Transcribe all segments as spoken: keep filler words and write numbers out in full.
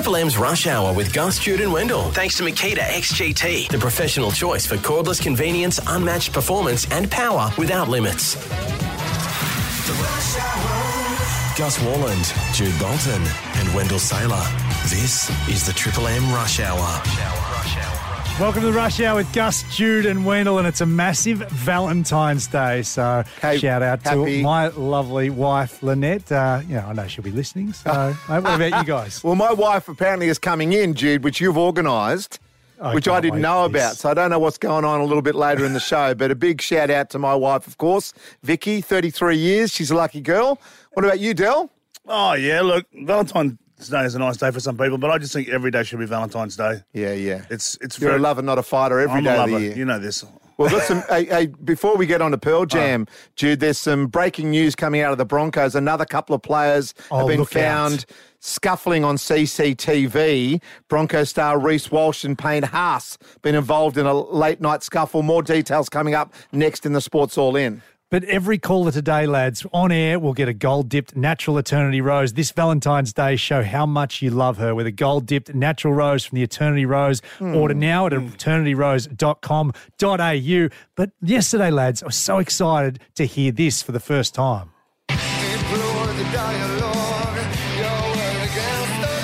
Triple M's Rush Hour with Gus, Jude and Wendell. Thanks to Makita X G T, the professional choice for cordless convenience, unmatched performance and power without limits. The Rush Hour. Gus Warland, Jude Bolton and Wendell Saylor. This is the Triple M Rush Hour. Rush Hour, Rush Hour. Welcome to the Rush Hour with Gus, Jude and Wendell, and it's a massive Valentine's Day, so hey, shout out happy. to my lovely wife, Lynette. Uh, you know, I know she'll be listening, so what about you guys? Well, my wife apparently is coming in, Jude, which you've organised, I which I didn't know about, so I don't know what's going on a little bit later in the show, but a big shout out to my wife, of course, Vicky, thirty-three years, she's a lucky girl. What about you, Del? Oh, yeah, look, Valentine's Today is a nice day for some people, but I just think every day should be Valentine's Day. Yeah, yeah. It's it's You're very, a lover, not a fighter every I'm day a lover. Of the year. You know this. Well, got some, hey, hey, before we get on to Pearl Jam, oh. Jude, there's some breaking news coming out of the Broncos. Another couple of players oh, have been found out. scuffling on C C T V. Bronco star Reece Walsh and Payne Haas been involved in a late-night scuffle. More details coming up next in the Sports All In. But every caller today, lads, on air, will get a gold-dipped natural Eternity Rose. This Valentine's Day, show how much you love her with a gold-dipped natural rose from the Eternity Rose. Mm. Order now at eternity rose dot com dot a u. But yesterday, lads, I was so excited to hear this for the first time. Explore the dialogue, your word against the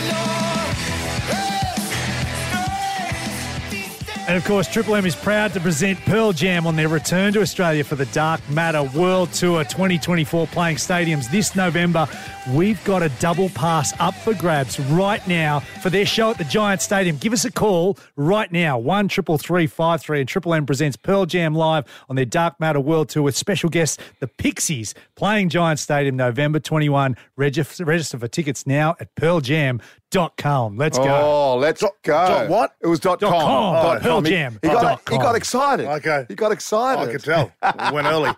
And, of course, Triple M is proud to present Pearl Jam on their return to Australia for the Dark Matter World Tour twenty twenty-four, playing stadiums this November. We've got a double pass up for grabs right now for their show at the Giant Stadium. Give us a call right now, one triple three five three, and Triple M presents Pearl Jam live on their Dark Matter World Tour with special guests, the Pixies, playing Giant Stadium November twenty-first. Register, register for tickets now at pearl jam dot com. Let's go. Oh, let's go. Dot what? It was dot, dot com. com. Oh, dot Pearl com. Jam. He, he, got, he got excited. Okay. He got excited. I could tell. It went early.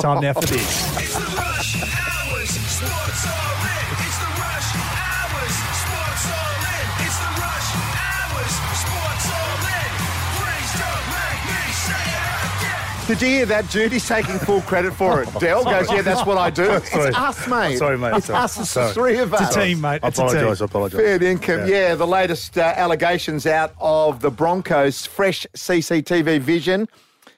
Time now for this. It's the Rush Hours Sports All In. It's the Rush Hours Sports All In. It's the Rush Hours Sports All In. Please don't make me say it. Did you hear that? Judy's taking full credit for it. Del goes, yeah, that's what I do. It's us, mate. Sorry, mate. It's us. It's the three of us. It's a team, mate. I apologise. I apologise. Fair income. Yeah, yeah the latest uh, allegations out of the Broncos' fresh C C T V vision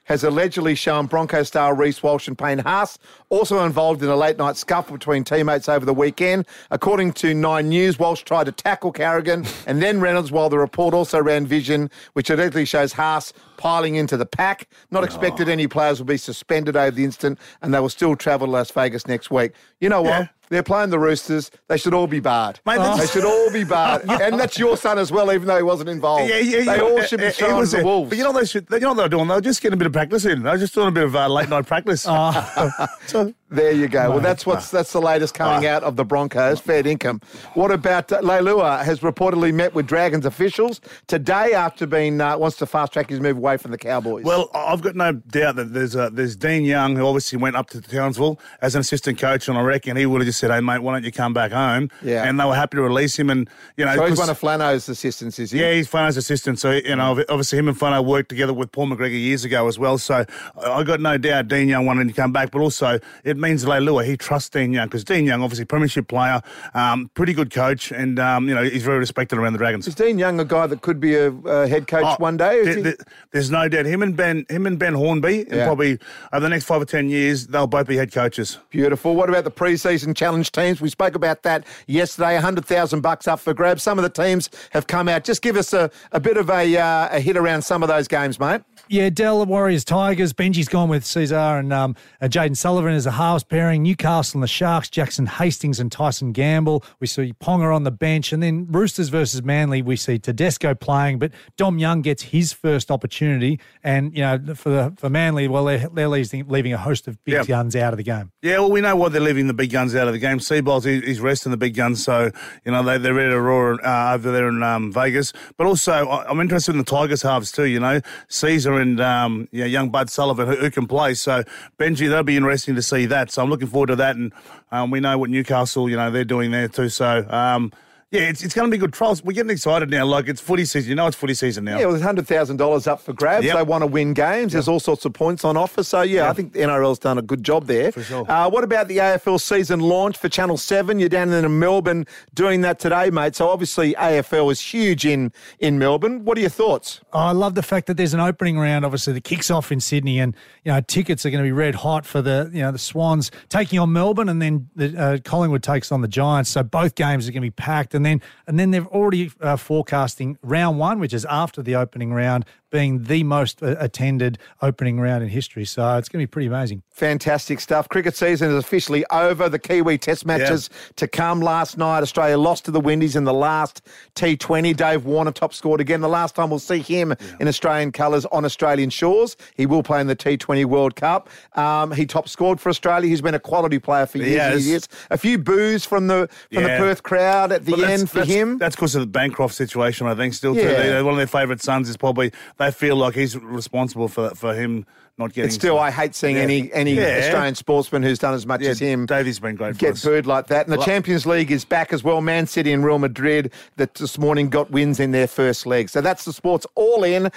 has allegedly shown Bronco star Reece Walsh and Payne Haas also involved in a late-night scuffle between teammates over the weekend. According to Nine News, Walsh tried to tackle Carrigan and then Reynolds, while the report also ran vision, which allegedly shows Haas piling into the pack. Not expected any players will be suspended over the incident, and they will still travel to Las Vegas next week. You know what? Yeah. They're playing the Roosters. They should all be barred. Mate, oh. They should all be barred. And that's your son as well, even though he wasn't involved. Yeah, yeah, yeah. They all should be thrown to the it. Wolves. But you know, they should, you know what they're doing? They're just getting a bit of practice in. They're just doing a bit of uh, late-night practice. Oh. So, there you go. Mate, well, that's what's that's the latest coming uh, out of the Broncos. Fair income. What about uh, Leilua has reportedly met with Dragons officials today after being uh, wants to fast-track his move away from the Cowboys. Well, I've got no doubt that there's, uh, there's Dean Young, who obviously went up to Townsville as an assistant coach, and I reckon he would have just said, hey, mate, why don't you come back home? Yeah. And they were happy to release him. And you know, so he's one of Flano's assistants, is he? Yeah, he's Flano's assistant. So, you know, obviously him and Flano worked together with Paul McGregor years ago as well. So I got no doubt Dean Young wanted to come back, but also it means Leilua, he trusts Dean Young, because Dean Young, obviously premiership player, um, pretty good coach, and, um, you know, he's very respected around the Dragons. Is Dean Young a guy that could be a, a head coach oh, one day? Is th- th- there's no doubt. Him and Ben him and Ben Hornby, yeah. probably over the next five or ten years, they'll both be head coaches. Beautiful. What about the pre-season challenge teams? We spoke about that yesterday, one hundred thousand bucks up for grabs. Some of the teams have come out. Just give us a, a bit of a, uh, a hit around some of those games, mate. Yeah, Dell, Warriors, Tigers. Benji's gone with Cesar and um, uh, Jaden Sullivan as a halves pairing. Newcastle and the Sharks, Jackson Hastings and Tyson Gamble. We see Ponga on the bench. And then Roosters versus Manly, we see Tedesco playing. But Dom Young gets his first opportunity. And, you know, for the, for Manly, well, they're, they're leaving a host of big yeah. guns out of the game. Yeah, well, we know why they're leaving the big guns out of the game. Seabold's he's resting the big guns. So, you know, they, they're ready to roar uh, over there in um, Vegas. But also, I'm interested in the Tigers halves too, you know. Cesar and um, yeah, young Bud Sullivan, who, who can play. So, Benji, that'll be interesting to see that. So, I'm looking forward to that. And um, we know what Newcastle, you know, they're doing there too. So, um, Yeah, it's, it's going to be good trials. We're getting excited now. Like, it's footy season. You know it's footy season now. Yeah, well, there's one hundred thousand dollars up for grabs. Yep. They want to win games. Yep. There's all sorts of points on offer. So, yeah, yep. I think the N R L's done a good job there. For sure. Uh, what about the A F L season launch for Channel seven? You're down in Melbourne doing that today, mate. So, obviously, A F L is huge in, in Melbourne. What are your thoughts? Oh, I love the fact that there's an opening round, obviously, that kicks off in Sydney. And, you know, tickets are going to be red hot for the, you know, the Swans taking on Melbourne, and then the, uh, Collingwood takes on the Giants. So, both games are going to be packed. And And then, and then they're already uh, forecasting round one, which is after the opening round, being the most attended opening round in history. So it's going to be pretty amazing. Fantastic stuff. Cricket season is officially over. The Kiwi test matches yeah. to come. Last night, Australia lost to the Windies in the last T twenty. Dave Warner top scored again. The last time we'll see him yeah. in Australian colours on Australian shores. He will play in the T twenty World Cup. Um, he top scored for Australia. He's been a quality player for years yes. and years. A few boos from the from yeah. the Perth crowd at the but end that's, for that's, him. That's because of the Bancroft situation, I think, still. Yeah. Too. They, one of their favourite sons is probably... They feel like he's responsible for for him not getting... It's still, stuff. I hate seeing yeah. any any yeah. Australian sportsman who's done as much yeah, as him Davey's been great get for booed like that. And the well, Champions League is back as well. Man City and Real Madrid that this morning got wins in their first leg. So that's the sports all in.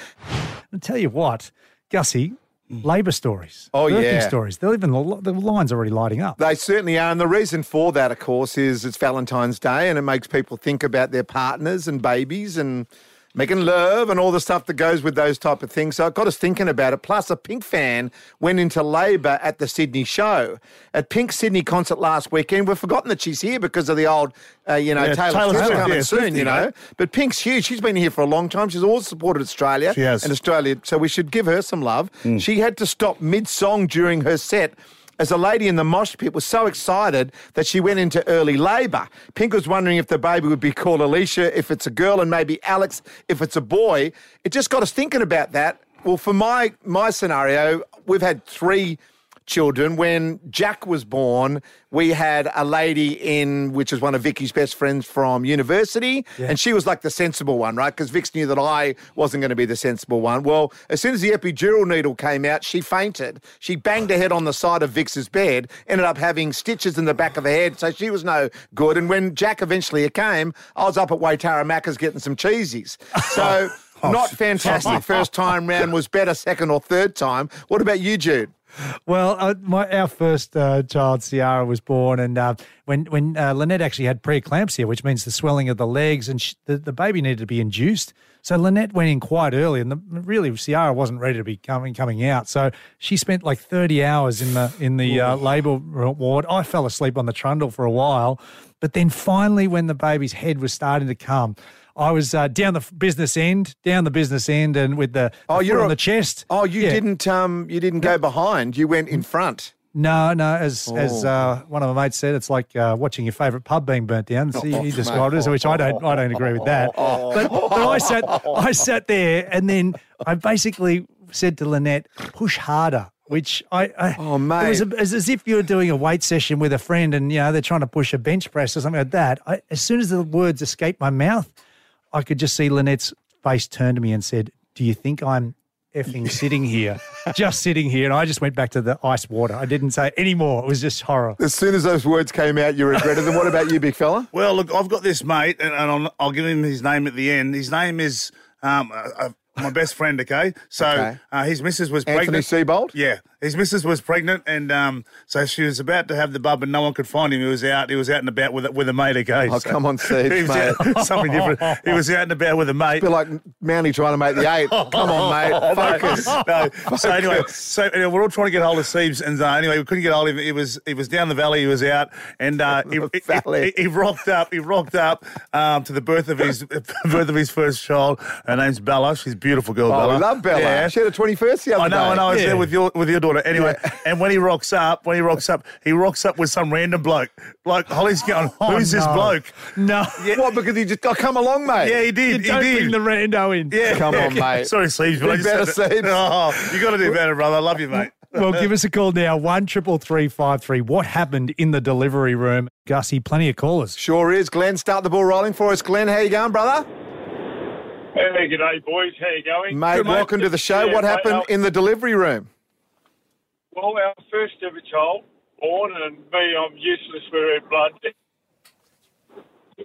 I'll tell you what, Gussie... Labour stories. Oh, Birthing yeah. stories. They're even, the lines are already lighting up. They certainly are. And the reason for that, of course, is it's Valentine's Day and it makes people think about their partners and babies and making love and all the stuff that goes with those type of things. So it got us thinking about it. Plus, a Pink fan went into labour at the Sydney show. At Pink's Sydney concert last weekend, we've forgotten that she's here because of the old, uh, you know, yeah, Taylor, Taylor Swift coming yeah, soon, fifty, you know. Right? But Pink's huge. She's been here for a long time. She's always supported Australia. She has. And Australia, so we should give her some love. Mm. She had to stop mid-song during her set as a lady in the mosh pit was so excited that she went into early labour. Pink was wondering if the baby would be called Alicia if it's a girl and maybe Alex if it's a boy. It just got us thinking about that. Well, for my, my scenario, we've had three children. When Jack was born, we had a lady in, which is one of Vicky's best friends from university, yeah. and she was like the sensible one, right? Because Vic knew that I wasn't going to be the sensible one. Well, as soon as the epidural needle came out, she fainted. She banged her head on the side of Vic's bed, ended up having stitches in the back of her head, so she was no good. And when Jack eventually came, I was up at Waitara Macca's getting some cheesies. So oh, not fantastic. First time round was better second or third time. What about you, Jude? Well, uh, my our first uh, child, Ciara, was born, and uh, when when uh, Lynette actually had preeclampsia, which means the swelling of the legs, and she, the, the baby needed to be induced. So Lynette went in quite early, and the, really Ciara wasn't ready to be coming coming out. So she spent like thirty hours in the in the uh, labour ward. I fell asleep on the trundle for a while, but then finally, when the baby's head was starting to come, I was uh, down the business end, down the business end, and with the, the oh, you're on a, the chest. Oh, you yeah. didn't um, you didn't go behind. You went in front. No, no. As oh. as uh, one of my mates said, it's like uh, watching your favourite pub being burnt down. See, he described it, which I don't. I don't agree with that. But, but I sat, I sat there, and then I basically said to Lynette, "Push harder." Which I, I oh mate, it was, a, it was as if you were doing a weight session with a friend, and you know they're trying to push a bench press or something like that. I, as soon as the words escaped my mouth, I could just see Lynette's face turn to me and said, "Do you think I'm effing sitting here, just sitting here?" And I just went back to the ice water. I didn't say any more. It was just horror. As soon as those words came out, you regretted them. What about you, big fella? Well, look, I've got this mate, and, and I'll, I'll give him his name at the end. His name is um, uh, my best friend, okay? So okay. Uh, his missus was Anthony pregnant. Anthony Seabold? Yeah. His missus was pregnant, and um, so she was about to have the bub, and no one could find him. He was out. He was out and about with a, with a mate again. Oh, so. Come on, Steve, mate. Out, something different. He was out and about with a mate. I feel like Mountie trying to make the eight. Come on, mate. Focus. No. No. Focus. So anyway, so anyway, we're all trying to get hold of Steve's, and uh, anyway, we couldn't get hold of him. He was he was down the valley. He was out, and uh, he, he, he, he rocked up. He rocked up um, to the birth of his birth of his first child. Her name's Bella. She's a beautiful girl. Oh, Bella. I love Bella. Yeah. She had a twenty-first the other I know, day. I know. I was yeah. there with your with your. Anyway, yeah. and when he rocks up, when he rocks up, he rocks up with some random bloke. Like, Holly's going, oh, who's no. this bloke? No. Yeah. What, because he just, oh, come along, mate. Yeah, he did. You he don't did. bring the rando in. Yeah. Come yeah. on, mate. Sorry, Sleeves. Do better, Sleeves. Oh, you got to do better, brother. I love you, mate. Well, give us a call now, one triple three five three. What happened in the delivery room? Gussie, plenty of callers. Sure is. Glenn, start the ball rolling for us. Glenn, how you going, brother? Hey, g'day, boys. How you going? Mate, Good, welcome mate. to the show. Yeah, what happened mate, in the delivery room? Well, our first ever child born, and me, I'm useless with red blood.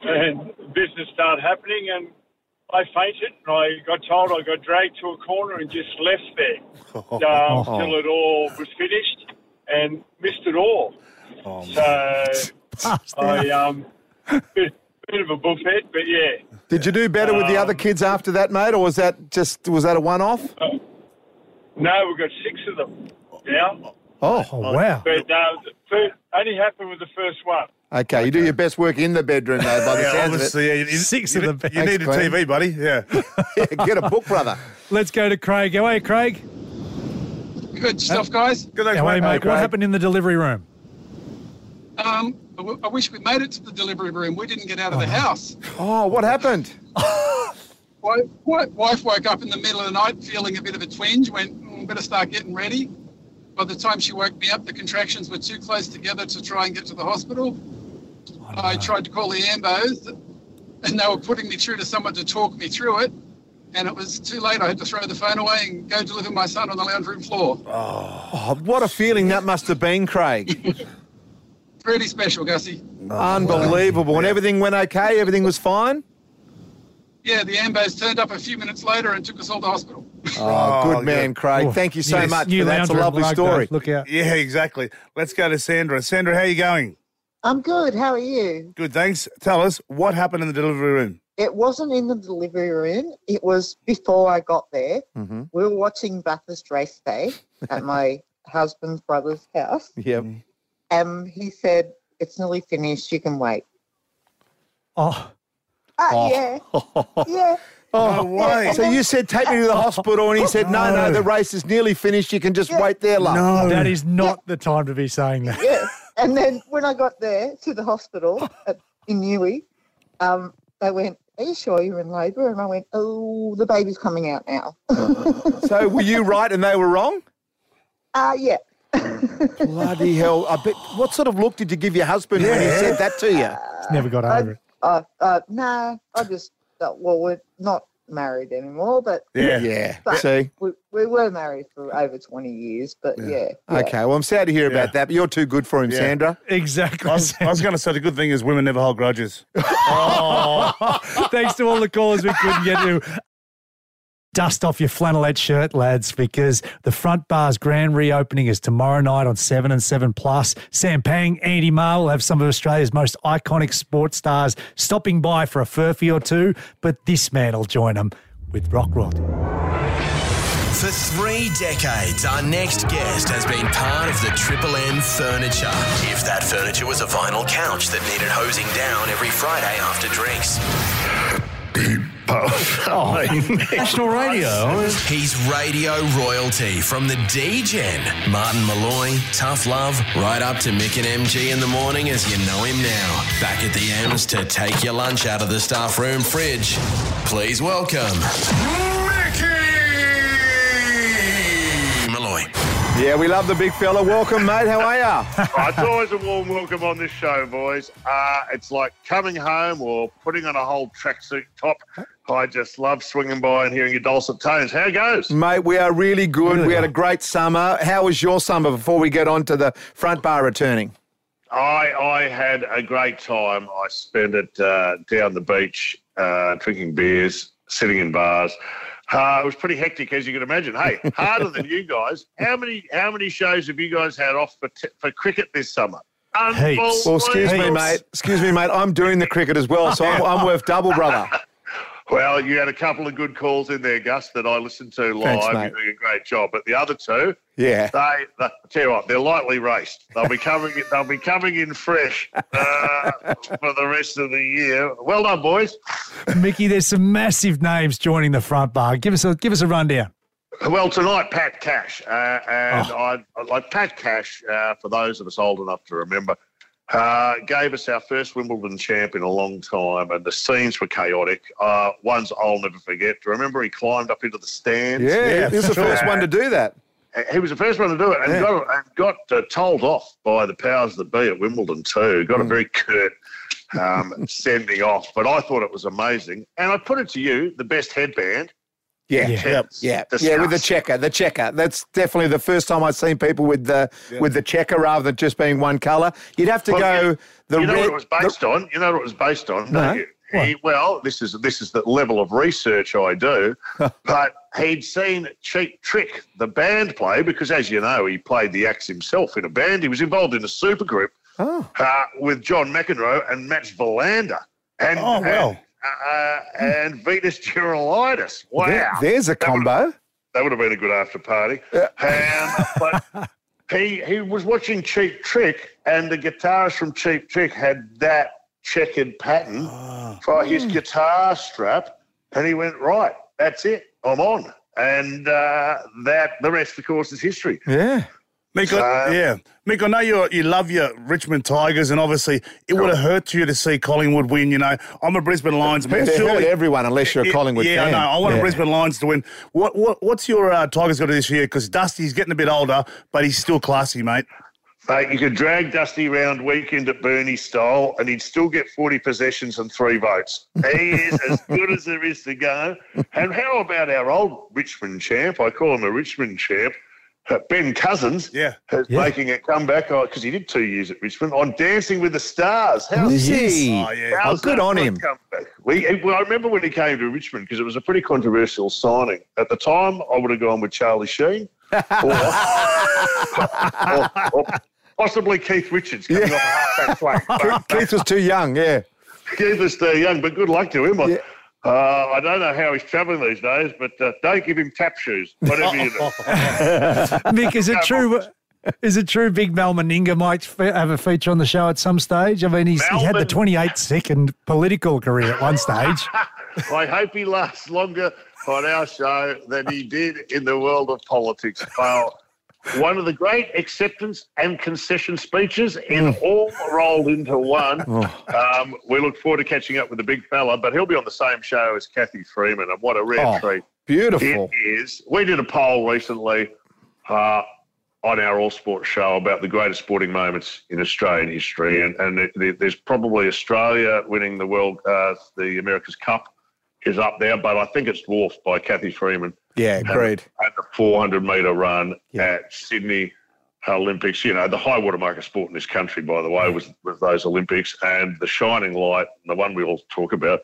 and business started happening, and I fainted, and I got told I got dragged to a corner and just left there um, till it all was finished and missed it all. Oh, so I um, bit, bit of a buffhead, but yeah. Did you do better um, with the other kids after that, mate, or was that just was that a one-off? Uh, no, we've got six of them now. Oh, oh wow! But uh, first, only happened with the first one. Okay, okay, you do your best work in the bedroom, though, by the yeah, sounds of it. Yeah, you, you, six you, of the best. You need a T V, buddy. Yeah. Yeah, get a book, brother. Let's go to Craig. How are you, Craig? Good stuff, guys. Good day, mate. Hey, mate. What Craig. happened in the delivery room? Um, I wish we'd made it to the delivery room. We didn't get out of oh. the house. Oh, what happened? My wife woke up in the middle of the night feeling a bit of a twinge, went, mm, better start getting ready. By the time she woke me up, the contractions were too close together to try and get to the hospital. I tried to call the ambos, and they were putting me through to someone to talk me through it, and it was too late. I had to throw the phone away and go deliver my son on the lounge room floor. Oh, what a feeling that must have been, Craig. Pretty special, Gussie. Unbelievable. And everything went okay? Everything was fine? Yeah, the ambos turned up a few minutes later and took us all to hospital. Oh, good man, Craig. Oh, Thank you so yes, much for that. That's a lovely story. Though. Look out. Yeah, exactly. Let's go to Sandra. Sandra, how are you going? I'm good. How are you? Good, thanks. Tell us, what happened in the delivery room? It wasn't in the delivery room. It was before I got there. Mm-hmm. We were watching Bathurst race day at my husband's brother's house. Yep. And he said, it's nearly finished. You can wait. Oh. Uh, oh. Yeah. Yeah. Oh, no way. So you said, take me to the hospital, and he said, no, no, no the race is nearly finished. You can just yeah. wait there, love. No. That is not yeah. the time to be saying that. Yeah. And then when I got there to the hospital at, in Newey, um, they went, are you sure you're in labour? And I went, oh, the baby's coming out now. So were you right and they were wrong? Uh, yeah. Bloody hell. I bet. What sort of look did you give your husband yeah. when he said that to you? Uh, Never got over it. Uh, uh, no, nah, I just... Well, we're not married anymore, but yeah, yeah. But see, we, we were married for over twenty years, but yeah. yeah, yeah. Okay, well, I'm sad to hear yeah. about that, but you're too good for him, yeah. Sandra. Exactly. I was, was going to say the good thing is women never hold grudges. Oh. Thanks to all the callers we couldn't get to. Dust off your flannelette shirt, lads, because the Front Bar's grand reopening is tomorrow night on seven and seven plus. Sam Pang, Andy Marr will have some of Australia's most iconic sports stars stopping by for a furphy or two, but this man will join them with Rock Rod. For three decades, our next guest has been part of the Triple M Furniture. If that furniture was a vinyl couch that needed hosing down every Friday after drinks. Oh, National Radio. He's radio royalty from the D-Gen. Martin Malloy, tough love, right up to Mick and M G in the morning as you know him now. Back at the M's to take your lunch out of the staff room fridge. Please welcome Mickey Malloy. Yeah, we love the big fella. Welcome, mate. How are ya? Oh, it's always a warm welcome on this show, boys. Uh, it's like coming home or putting on a whole tracksuit top. I just love swinging by and hearing your dulcet tones. How it goes? Mate, we are really good. Really we nice. had a great summer. How was your summer before we get on to the Front Bar returning? I I had a great time. I spent it uh, down the beach, uh, drinking beers, sitting in bars. Uh, it was pretty hectic, as you can imagine. Hey, harder than you guys. How many how many shows have you guys had off for t- for cricket this summer? Unbelievable. Well, excuse me, mate. Excuse me, mate. I'm doing the cricket as well, so I'm, I'm worth double, brother. Well, you had a couple of good calls in there, Gus, that I listened to live. Thanks, you're doing a great job. But the other two, yeah, they, they tell you what, they're lightly raced. They'll be coming. They'll be coming in fresh uh, for the rest of the year. Well done, boys. Mickey, there's some massive names joining the Front Bar. Give us a give us a rundown. Well, tonight, Pat Cash, uh, and oh. I, I like Pat Cash. Uh, for those of us old enough to remember. Uh, gave us our first Wimbledon champ in a long time, and the scenes were chaotic. Uh, ones I'll never forget. Do you remember he climbed up into the stands? Yeah, yeah he was the first one to do that. He was the first one to do it and yeah. got, and got uh, told off by the powers that be at Wimbledon too. Got mm. a very curt um, sending off, but I thought it was amazing. And I put it to you, the best headband Yeah, yeah, yep. yeah, yeah. With the checker, the checker. That's definitely the first time I've seen people with the yeah. with the checker rather than just being one colour. You'd have to well, go. You, the you know red, what it was based the, on. You know what it was based on. No. You? He, well, this is this is the level of research I do. But he'd seen Cheap Trick, the band, play because, as you know, he played the axe himself in a band. He was involved in a supergroup oh. uh, with John McEnroe and Max Verlander. And, oh wow. And, Uh, and Venus Gerulaitis. Wow. There, there's a combo. That would have been a good after party. Yeah. Um, but he he was watching Cheap Trick, and the guitarist from Cheap Trick had that checkered pattern oh. for his mm. guitar strap, and he went, right, that's it, I'm on. And uh, that the rest, of course, is history. Yeah. Mick, um, yeah. Mick, I know you you love your Richmond Tigers, and obviously it would have hurt you to see Collingwood win, you know. I'm a Brisbane Lions man. It hurt everyone unless you're a Collingwood yeah, fan. Yeah, I know. I want yeah. a Brisbane Lions to win. What, what What's your uh, Tigers got to this year? Because Dusty's getting a bit older, but he's still classy, mate. Mate, you could drag Dusty round weekend at Burnie style and he'd still get forty possessions and three votes. He is as good as there is to go. And how about our old Richmond champ? I call him a Richmond champ. Ben Cousins yeah. is yeah. making a comeback because he did two years at Richmond on Dancing with the Stars. How's he? Oh, yeah. How's oh, good on him. We, well, I remember when he came to Richmond because it was a pretty controversial signing. At the time, I would have gone with Charlie Sheen or, or, or possibly Keith Richards coming yeah. off the halfback play. Keith was too young, yeah. Keith was too young, but good luck to him. Yeah. Uh, I don't know how he's travelling these days, but uh, don't give him tap shoes, whatever you do. Mick, is it true? Is it true? Big Mal Meninga might fe- have a feature on the show at some stage. I mean, he's, he had the twenty-eight second political career at one stage. I hope he lasts longer on our show than he did in the world of politics. Well, one of the great acceptance and concession speeches in all rolled into one. Um, we look forward to catching up with the big fella, but he'll be on the same show as Cathy Freeman, and what a rare oh, treat. Beautiful. It is. We did a poll recently uh, on our All Sports show about the greatest sporting moments in Australian history, and, and it, it, there's probably Australia winning the World, uh, the America's Cup is up there, but I think it's dwarfed by Cathy Freeman. Yeah, agreed. At the four hundred metre run yeah. at Sydney Olympics. You know, the high water mark of sport in this country, by the way, was, was those Olympics. And the shining light, the one we all talk about,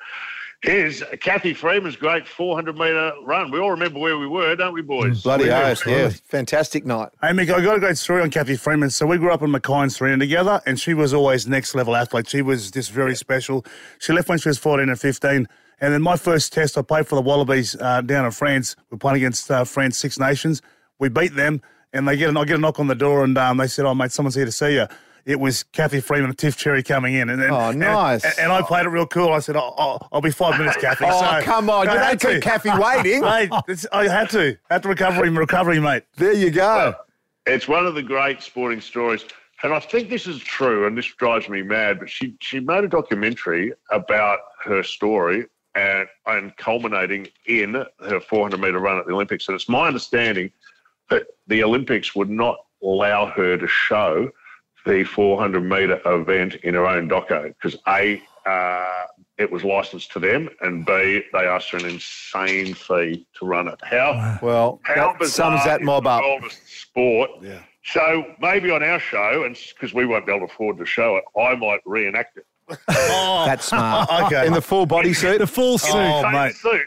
is Cathy Freeman's great four hundred metre run. We all remember where we were, don't we, boys? Bloody oath, yeah. Fantastic night. Hey, Mick, I got a great story on Cathy Freeman. So we grew up in McKine's Serena together, and she was always next-level athlete. She was just very yeah. special. She left when she was fourteen and fifteen. And then my first test, I played for the Wallabies uh, down in France. We're playing against uh, France Six Nations. We beat them, and they get a, I get a knock on the door, and um, they said, oh, mate, someone's here to see you. It was Cathy Freeman and Tiff Cherry coming in. And then, oh, nice. And, and I played it real cool. I said, oh, oh, I'll be five minutes, Cathy. oh, so, come on. You don't keep Cathy waiting. Mate, I had to. Had to recovery, recovery, mate. There you go. Well, it's one of the great sporting stories. And I think this is true, and this drives me mad, but she, she made a documentary about her story and, and culminating in her four hundred metre run at the Olympics. And it's my understanding that the Olympics would not allow her to show the four hundred metre event in her own doco because, A, uh, it was licensed to them, and B, they asked her an insane fee to run it. How, well, how that bizarre sums that mob up. The oldest sport. Yeah. So maybe on our show, and because we won't be able to afford to show it, I might reenact it. oh, that's smart. Okay. In the full body suit? The full suit, in the mate. Suit.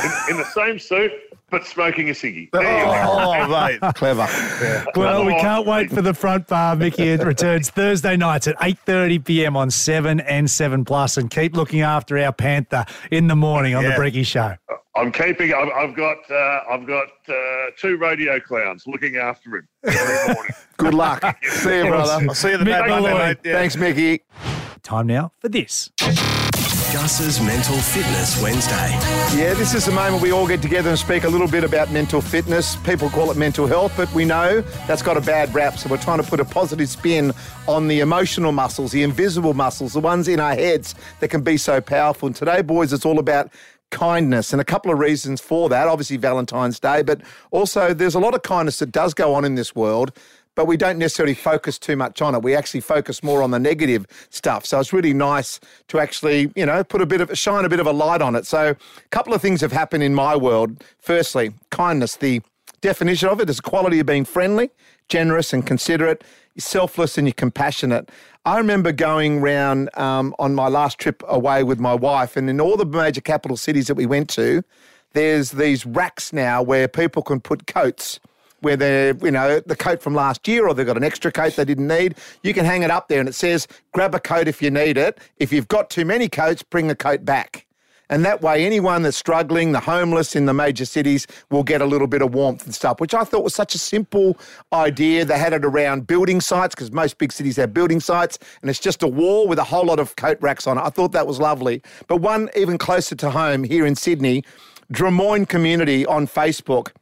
In, in the same suit, but smoking a ciggy. There oh, you go. Mate. Clever. Yeah. Well, we can't wait for the front bar. Mickey returns Thursday nights at eight thirty p m on seven and seven plus. And keep looking after our Panther in the morning on yeah. The Brekkie Show. I'm keeping. I've, I've got. Uh, I've got uh, two rodeo clowns looking after him every morning. Good luck. See you, brother. I'll see you the Mickey bad Monday, mate. Yeah. Thanks, Mickey. Time now for this. Gus's Mental Fitness Wednesday. Yeah, this is the moment we all get together and speak a little bit about mental fitness. People call it mental health, but we know that's got a bad rap, so we're trying to put a positive spin on the emotional muscles, the invisible muscles, the ones in our heads that can be so powerful. And today, boys, it's all about kindness, and a couple of reasons for that. Obviously Valentine's Day, but also there's a lot of kindness that does go on in this world, but we don't necessarily focus too much on it. We actually focus more on the negative stuff. So it's really nice to actually, you know, put a bit of, shine a bit of a light on it. So a couple of things have happened in my world. Firstly, kindness. The definition of it is the quality of being friendly, generous and considerate. You're selfless and you're compassionate. I remember going round um, on my last trip away with my wife, and in all the major capital cities that we went to, there's these racks now where people can put coats where they're, you know, the coat from last year, or they've got an extra coat they didn't need. You can hang it up there and it says, grab a coat if you need it. If you've got too many coats, bring the coat back. And that way, anyone that's struggling, the homeless in the major cities, will get a little bit of warmth and stuff, which I thought was such a simple idea. They had it around building sites, because most big cities have building sites, and it's just a wall with a whole lot of coat racks on it. I thought that was lovely. But one even closer to home here in Sydney, Drummoyne Community on Facebook.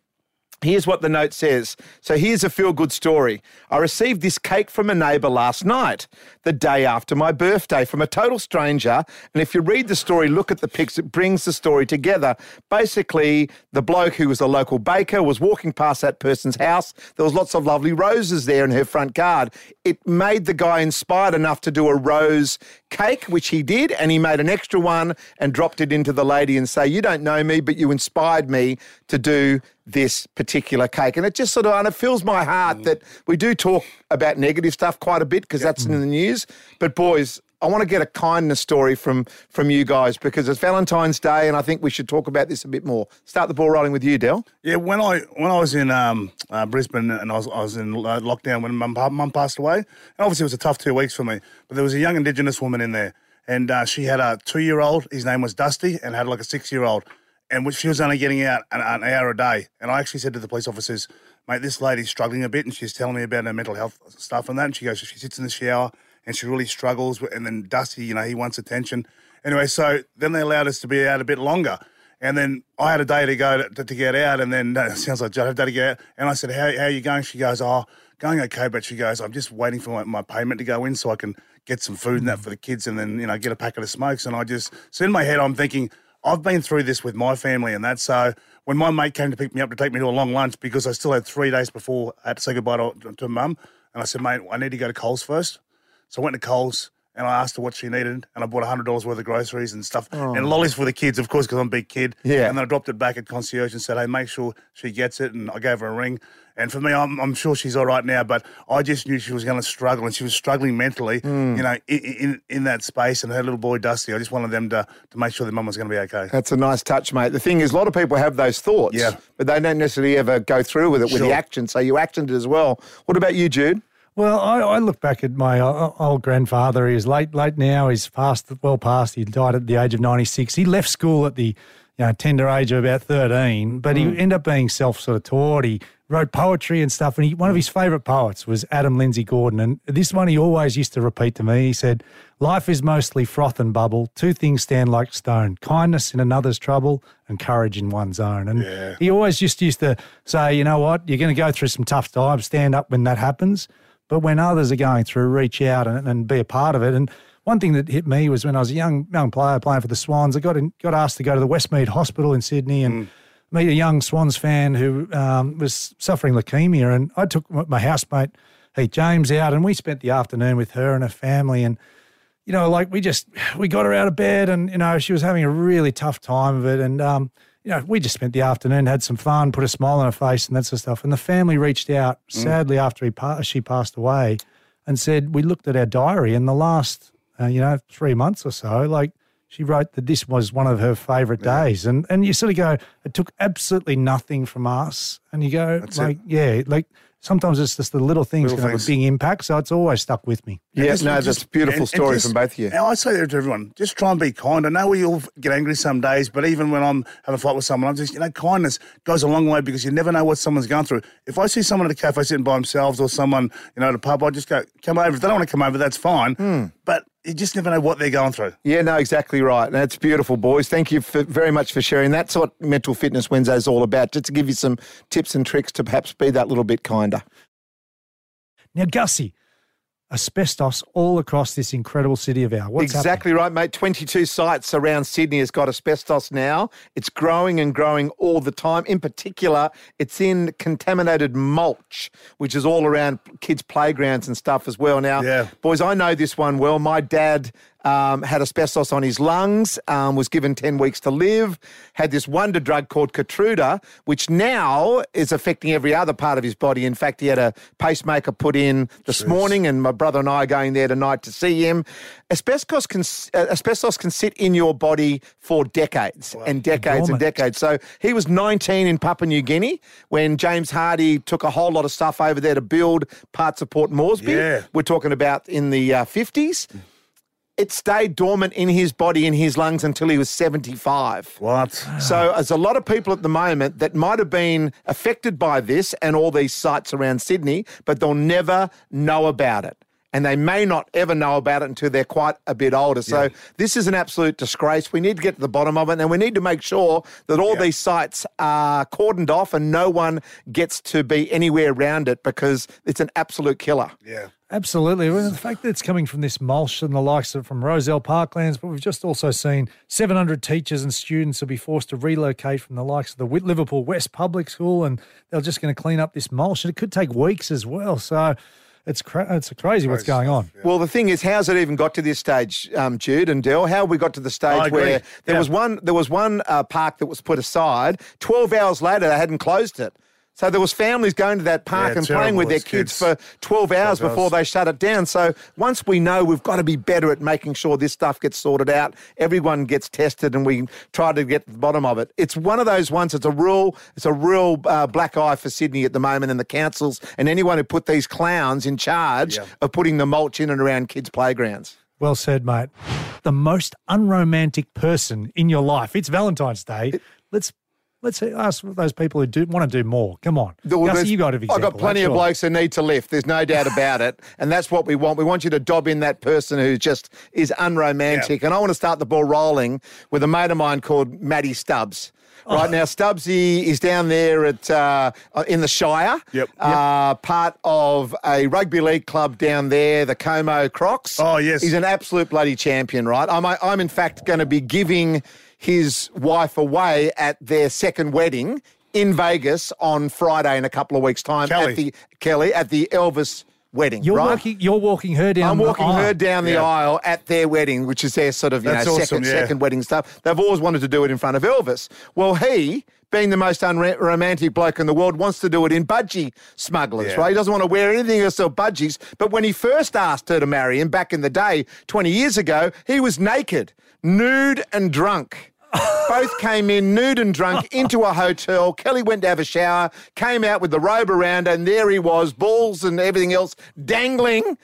Here's what the note says. So here's a feel-good story. I received this cake from a neighbour last night, the day after my birthday, from a total stranger. And if you read the story, look at the pics, it brings the story together. Basically, the bloke who was a local baker was walking past that person's house. There was lots of lovely roses there in her front garden. It made the guy inspired enough to do a rose cake, which he did, and he made an extra one and dropped it into the lady and say, you don't know me, but you inspired me to do this particular cake. And it just sort of, and it fills my heart mm. that we do talk about negative stuff quite a bit, because yep. that's in the news. But boys, I want to get a kindness story from from you guys, because it's Valentine's Day and I think we should talk about this a bit more. Start the ball rolling with you, Del. Yeah, when I when I was in um, uh, Brisbane and I was, I was in uh, lockdown when my mum passed away, and obviously it was a tough two weeks for me, but there was a young Indigenous woman in there, and uh, she had a two-year-old, his name was Dusty, and had like a six-year-old. And she was only getting out an, an hour a day. And I actually said to the police officers, mate, this lady's struggling a bit, and she's telling me about her mental health stuff and that. And she goes, she sits in the shower and she really struggles. And then Dusty, you know, he wants attention. Anyway, so then they allowed us to be out a bit longer. And then I had a day to go to, to, to get out. And then, no, it sounds like I had a day to get out. And I said, how, how are you going? She goes, oh, going okay. But she goes, I'm just waiting for my, my payment to go in so I can get some food and that for the kids, and then, you know, get a packet of smokes. And I just, so in my head, I'm thinking, I've been through this with my family and that. So when my mate came to pick me up to take me to a long lunch, because I still had three days before I had to say goodbye to, to mum, and I said, mate, I need to go to Coles first. So I went to Coles and I asked her what she needed, and I bought one hundred dollars worth of groceries and stuff, oh. and lollies for the kids, of course, because I'm a big kid. Yeah. And then I dropped it back at concierge and said, hey, make sure she gets it, and I gave her a ring. And for me, I'm, I'm sure she's all right now, but I just knew she was going to struggle, and she was struggling mentally, mm. you know, in, in in that space. And her little boy, Dusty, I just wanted them to, to make sure their mum was going to be okay. That's a nice touch, mate. The thing is, a lot of people have those thoughts, yeah. but they don't necessarily ever go through with it sure. with the action. So you actioned it as well. What about you, Jude? Well, I, I look back at my old grandfather. He was late, late now. He's past, well past. He died at the age of ninety-six. He left school at the you know, tender age of about thirteen, but mm. he ended up being self-sort of taught. He wrote poetry and stuff, and he, one of his favourite poets was Adam Lindsay Gordon, and this one he always used to repeat to me. He said, life is mostly froth and bubble. Two things stand like stone, kindness in another's trouble and courage in one's own. And yeah. he always just used to say, you know what, you're going to go through some tough times, stand up when that happens, but when others are going through, reach out and, and be a part of it. And one thing that hit me was when I was a young young player playing for the Swans, I got in, got asked to go to the Westmead Hospital in Sydney and mm. meet a young Swans fan who um, was suffering leukaemia, and I took my housemate, hey, James, out, and we spent the afternoon with her and her family, and, you know, like we just, we got her out of bed, and, you know, she was having a really tough time of it, and, um, you know, we just spent the afternoon, had some fun, put a smile on her face and that sort of stuff, and the family reached out, sadly, mm. after he pa- she passed away, and said, we looked at our diary, and the last, uh, you know, three months or so, like, she wrote that this was one of her favourite yeah. days. And and you sort of go, it took absolutely nothing from us. And you go, that's like, it. yeah, like sometimes it's just the little things little can things. have a big impact. So it's always stuck with me. Yeah, yeah no, that's a beautiful and, story and just, from both of you. I say that to everyone, just try and be kind. I know we all get angry some days, but even when I'm having a fight with someone, I'm just, you know, kindness goes a long way, because you never know what someone's going through. If I see someone at a cafe sitting by themselves, or someone, you know, at a pub, I just go, come over. If they don't want to come over, that's fine. Mm. But you just never know what they're going through. Yeah, no, exactly right. And that's beautiful, boys. Thank you for, very much for sharing. That's what Mental Fitness Wednesday is all about, just to give you some tips and tricks to perhaps be that little bit kinder. Now, Gussie, asbestos all across this incredible city of ours. What's exactly happening? Right, mate. twenty-two sites around Sydney has got asbestos now. It's growing and growing all the time. In particular, it's in contaminated mulch, which is all around kids' playgrounds and stuff as well. Now, yeah. boys, I know this one well. My dad um, had asbestos on his lungs, um, was given ten weeks to live, had this wonder drug called Keytruda, which now is affecting every other part of his body. In fact, he had a pacemaker put in this Jeez. morning, and my brother and I are going there tonight to see him. Asbestos can uh, asbestos can sit in your body for decades wow. and decades and decades. So he was nineteen in Papua New Guinea when James Hardy took a whole lot of stuff over there to build parts of Port Moresby. Yeah. We're talking about in the uh, fifties. It stayed dormant in his body, in his lungs, until he was seventy-five. What? So there's a lot of people at the moment that might have been affected by this and all these sites around Sydney, but they'll never know about it. And they may not ever know about it until they're quite a bit older. So yeah. this is an absolute disgrace. We need to get to the bottom of it, and we need to make sure that all yeah. these sites are cordoned off and no one gets to be anywhere around it, because it's an absolute killer. Yeah. Absolutely. Well, the fact that it's coming from this mulch and the likes of from Roselle Parklands, but we've just also seen seven hundred teachers and students will be forced to relocate from the likes of the Liverpool West Public School, and they're just going to clean up this mulch. And it could take weeks as well. So... It's, cra- it's crazy what's going on. Yeah. Well, the thing is, how's it even got to this stage, um, Jude and Del? How have we got to the stage where there yeah. was one there was one uh, park that was put aside. Twelve hours later, they hadn't closed it. So there was families going to that park yeah, and playing with their kids, kids for twelve hours, twelve hours before they shut it down. So once we know, we've got to be better at making sure this stuff gets sorted out, everyone gets tested, and we try to get to the bottom of it. It's one of those ones, it's a real, it's a real uh, black eye for Sydney at the moment, and the councils and anyone who put these clowns in charge yeah. of putting the mulch in and around kids' playgrounds. Well said, mate. The most unromantic person in your life. It's Valentine's Day. It, Let's Let's ask those people who do want to do more. Come on. Well, Gussie, you got an example. I've got plenty of sure. blokes who need to lift. There's no doubt about it. And that's what we want. We want you to dob in that person who just is unromantic. Yeah. And I want to start the ball rolling with a mate of mine called Matty Stubbs. Right oh. now, Stubbsy is down there at uh, in the Shire, yep. Uh, yep. part of a rugby league club down there, the Como Crocs. Oh, yes. He's an absolute bloody champion, right? I'm, I'm in fact, going to be giving his wife away at their second wedding in Vegas on Friday in a couple of weeks' time. Kelly. At the, Kelly, at the Elvis wedding, you're right? Walking, you're walking her down I'm the walking aisle. her down the yeah. aisle at their wedding, which is their sort of, you That's know, awesome, second, yeah. second wedding stuff. They've always wanted to do it in front of Elvis. Well, he... being the most unromantic bloke in the world, wants to do it in budgie smugglers, yeah. right? He doesn't want to wear anything else or budgies. But when he first asked her to marry him back in the day, twenty years ago, he was naked, nude and drunk. Both came in nude and drunk into a hotel. Kelly went to have a shower, came out with the robe around, and there he was, balls and everything else, dangling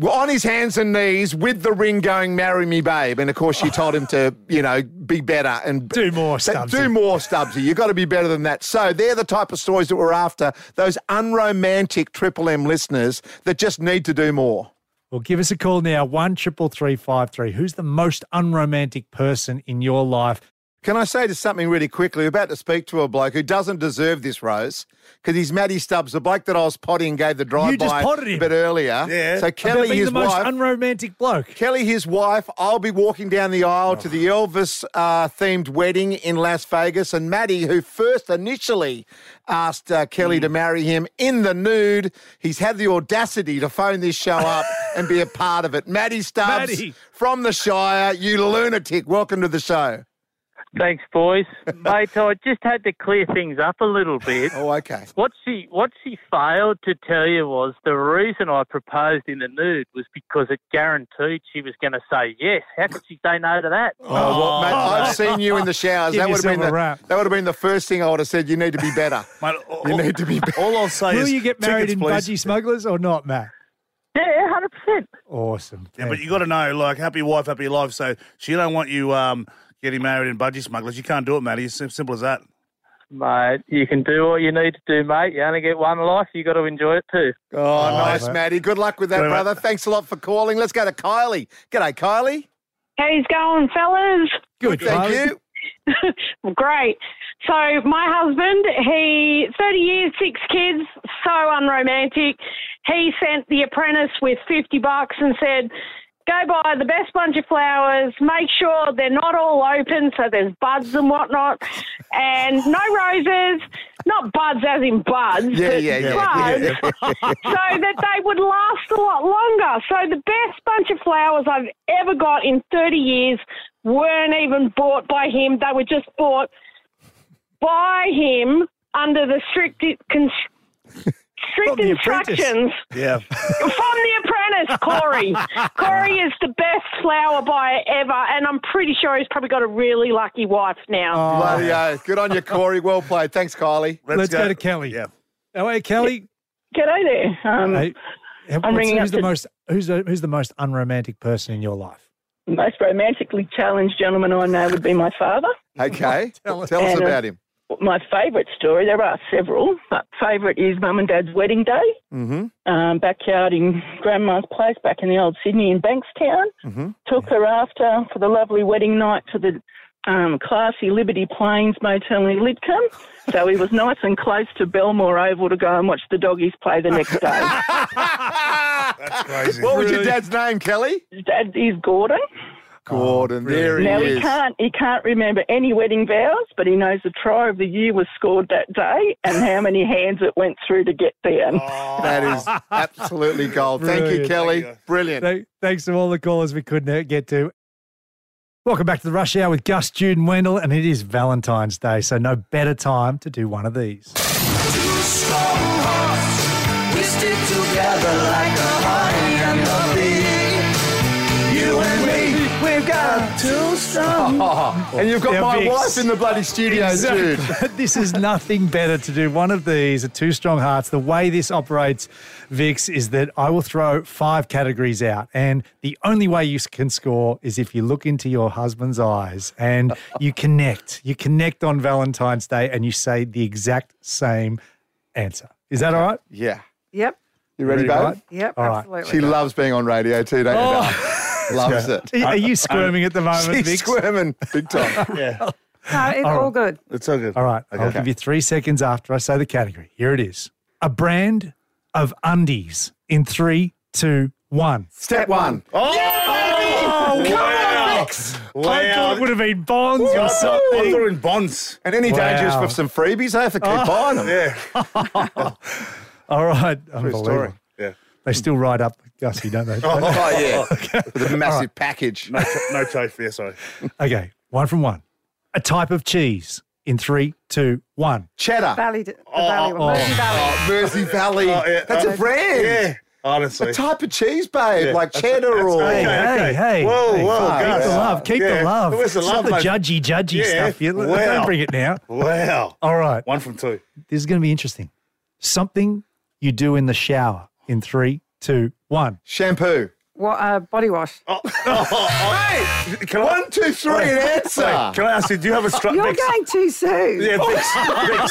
on his hands and knees with the ring going, marry me, babe. And, of course, she told him to, you know, be better. and Do more, Stubbsy. Do more, Stubbsy. You've got to be better than that. So they're the type of stories that we're after, those unromantic Triple M listeners that just need to do more. Well, give us a call now, one triple three five three. Who's the most unromantic person in your life? Can I say just something really quickly? We're about to speak to a bloke who doesn't deserve this, Rose, because he's Matty Stubbs, the bloke that I was potting and gave the drive-by a bit earlier. Yeah. So Kelly, being his the most wife, unromantic bloke. Kelly, his wife, I'll be walking down the aisle oh. to the Elvis-themed uh, wedding in Las Vegas, and Matty, who first initially asked uh, Kelly mm. to marry him in the nude, he's had the audacity to phone this show up and be a part of it. Matty Stubbs Matty. from the Shire, you lunatic, welcome to the show. Thanks, boys. Mate, I just had to clear things up a little bit. Oh, okay. What she what she failed to tell you was the reason I proposed in the nude was because it guaranteed she was going to say yes. How could she say no to that? Oh, well, mate, I've seen you in the showers. That would have been the wrap. That would have been the first thing I would have said. You need to be better. Mate, all, you need to be better. All I'll say is, will you get married tickets, in please. Budgie smugglers or not, Matt? Yeah, one hundred percent. Awesome. Yeah, but you got to know, like, happy wife, happy life. So she don't want you. Um, Getting married in budgie smugglers. You can't do it, Matty. It's as simple as that. Mate, you can do what you need to do, mate. You only get one life. You got to enjoy it too. Oh, oh nice, mate. Matty. Good luck with that, Good brother. Mate. Thanks a lot for calling. Let's go to Kylie. G'day, Kylie. How's it going, fellas? Good, Thank Kylie. you. Great. So my husband, he, thirty years, six kids, so unromantic. He sent the apprentice with fifty bucks and said, go buy the best bunch of flowers, make sure they're not all open so there's buds and whatnot, and no roses, not buds as in buds, yeah, but yeah, yeah, buds, yeah, yeah. So that they would last a lot longer. So the best bunch of flowers I've ever got in thirty years weren't even bought by him. They were just bought by him under the strict constraints. Strict instructions yeah. from the apprentice, Corey. Corey is the best flower buyer ever, and I'm pretty sure he's probably got a really lucky wife now. Oh. Bloody oh. Good on you, Corey. Well played. Thanks, Kylie. Let's, Let's go. go to Kelly. Yeah. Oh, hey, Kelly. G'day there. Um, hey, I'm ringing who's up the to... most who's the, who's the most unromantic person in your life? The most romantically challenged gentleman I know would be my father. Okay. Tell us, Tell us and, about uh, him. My favourite story, there are several, but favourite is Mum and Dad's wedding day, mm-hmm. um, backyard in Grandma's place back in the old Sydney in Bankstown. Mm-hmm. Took yeah. her after for the lovely wedding night to the um, classy Liberty Plains Motel in Lidcombe. So he was nice and close to Belmore Oval to go and watch the doggies play the next day. That's crazy. What really? was your dad's name, Kelly? His dad is Gordon. Gordon, oh, there he now is. Now, he can't, he can't remember any wedding vows, but he knows the try of the year was scored that day and how many hands it went through to get there. Oh. That is absolutely gold. Brilliant. Thank you, Kelly. Thank you. Brilliant. Thank, thanks to all the callers we couldn't get to. Welcome back to the Rush Hour with Gus, Jude and Wendell, and it is Valentine's Day, so no better time to do one of these. Two strong hearts, we stick together like a honey and a bee. You and We've got two strong. Oh, and you've got my wife in the bloody studio, exactly. Dude. This is nothing better to do. One of these, a two strong hearts. The way this operates, Vix, is that I will throw five categories out. And the only way you can score is if you look into your husband's eyes and you connect. You connect on Valentine's Day and you say the exact same answer. Is that all right? Yeah. Yep. You ready, ready babe? Yep, all absolutely. Right. She loves being on radio too, don't oh. you, darling? Loves yeah. it. Are you squirming at the moment, She's Vic? squirming big time. yeah. No, it's all, all right. good. It's all good. All right. Okay. I'll give you three seconds after I say the category. Here it is. A brand of undies in three, two, one. Step, Step one. one. Oh, yeah, baby. Oh, wow. On, Vix. Wow. I thought it would have been Bonds Woo. or something. I thought it was Bonds. And any wow. dangers for some freebies, I have to keep oh. buying them. Yeah. All right. Unbelievable. Story. Yeah. They still ride up Gussie, don't they? oh, oh, yeah. Okay. With a massive right. package. No, no tofu, yeah, sorry. Okay, one from one. A type of cheese in three, two, one. Cheddar. Valley, the oh, Valley one. Oh. Mersey Valley. Oh, Mersey Valley. Oh, yeah. That's oh, a brand. Yeah, honestly. A type of cheese, babe, yeah. like cheddar that's, that's, or... Okay, hey, okay. hey, hey. Whoa, hey, whoa, Keep Gus. the love. Keep yeah. the love. Where's the love, it's not the judgy, judgy yeah. stuff. You, wow. Don't bring it now. Wow. All right. One from two. This is going to be interesting. Something you do in the shower. In three, two, one. Shampoo. What? Uh, body wash. Oh, oh, oh. Hey, can one, I, two, three, wait, an answer. Wait, can I ask you? Do you have a strut? You're Vix? going too soon. Yeah, Vix, Vix.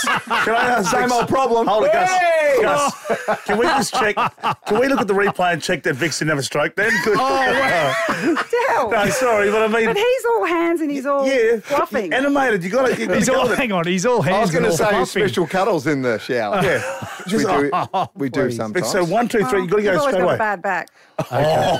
Can I ask? Same Vix? old problem. Hold it, Gus. Gus. Can we just check? Can we look at the replay and check that Vix didn't have a stroke? Then. Good. Oh, wow. No, sorry, but I mean. But he's all hands and he's all yeah. fluffing. Animated. You got to. Hang on, he's all hands. I was going to say fluffing. special cuddles in the shower. Yeah, just, we do. Oh, we do sometimes. Vix, so one, two, three. Oh, you got to go straight got away. A bad back. Okay.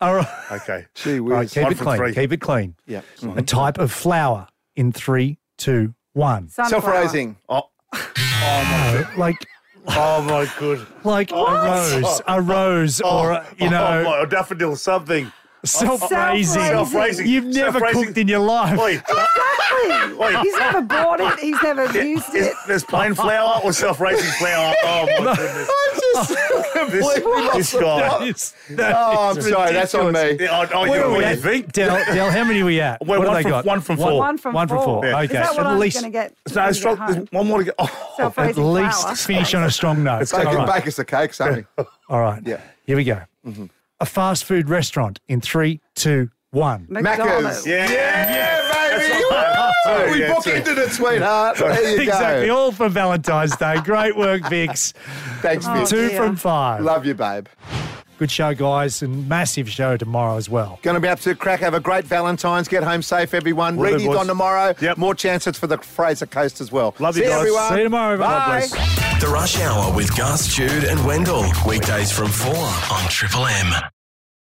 All right. Okay. Gee whiz. Right, keep one it clean. Three. Keep it clean. Yeah. Mm-hmm. A type of flour in three, two, one. Self-raising. Oh. Oh my. Like. Oh my good. Like what? a rose, a rose, oh. or a, you know, oh, a daffodil, something. Self-raising. Self-raising. You've never self-raising. cooked in your life. Wait. Exactly. Wait. He's never bought it. He's never yeah. used it. There's plain flour or self-raising flour. Oh, my goodness. Oh, this guy. Is, oh, I'm sorry. That's on me. Yeah, oh, you know what you think? Del, Del, how many are we at? Wait, what have they from, got? One from four. One from one four. One from four. Yeah. Okay. Is that what at I was least, get no, it's strong, get one more to go. Oh, at least flour. Finish on a strong note. It's like bake us a cake, something. All right. Yeah. Here we go. Mm-hmm. A fast food restaurant in three, two, one. McDonald's. Yeah, yeah, yeah, baby. Right. Oh, we yeah, booked into it, sweetheart. There you exactly. go. All for Valentine's Day. Great work, Vix. Thanks, Vix. Oh, Two dear. from five. Love you, babe. Good show, guys, and massive show tomorrow as well. Going to be absolute crack. Have a great Valentine's. Get home safe, everyone. Reedy on tomorrow. Yep. More chances for the Fraser Coast as well. Love you, guys. See you, everyone. See you tomorrow. Bye. The Rush Hour with Gus, Jude and Wendell. Weekdays from four on Triple M.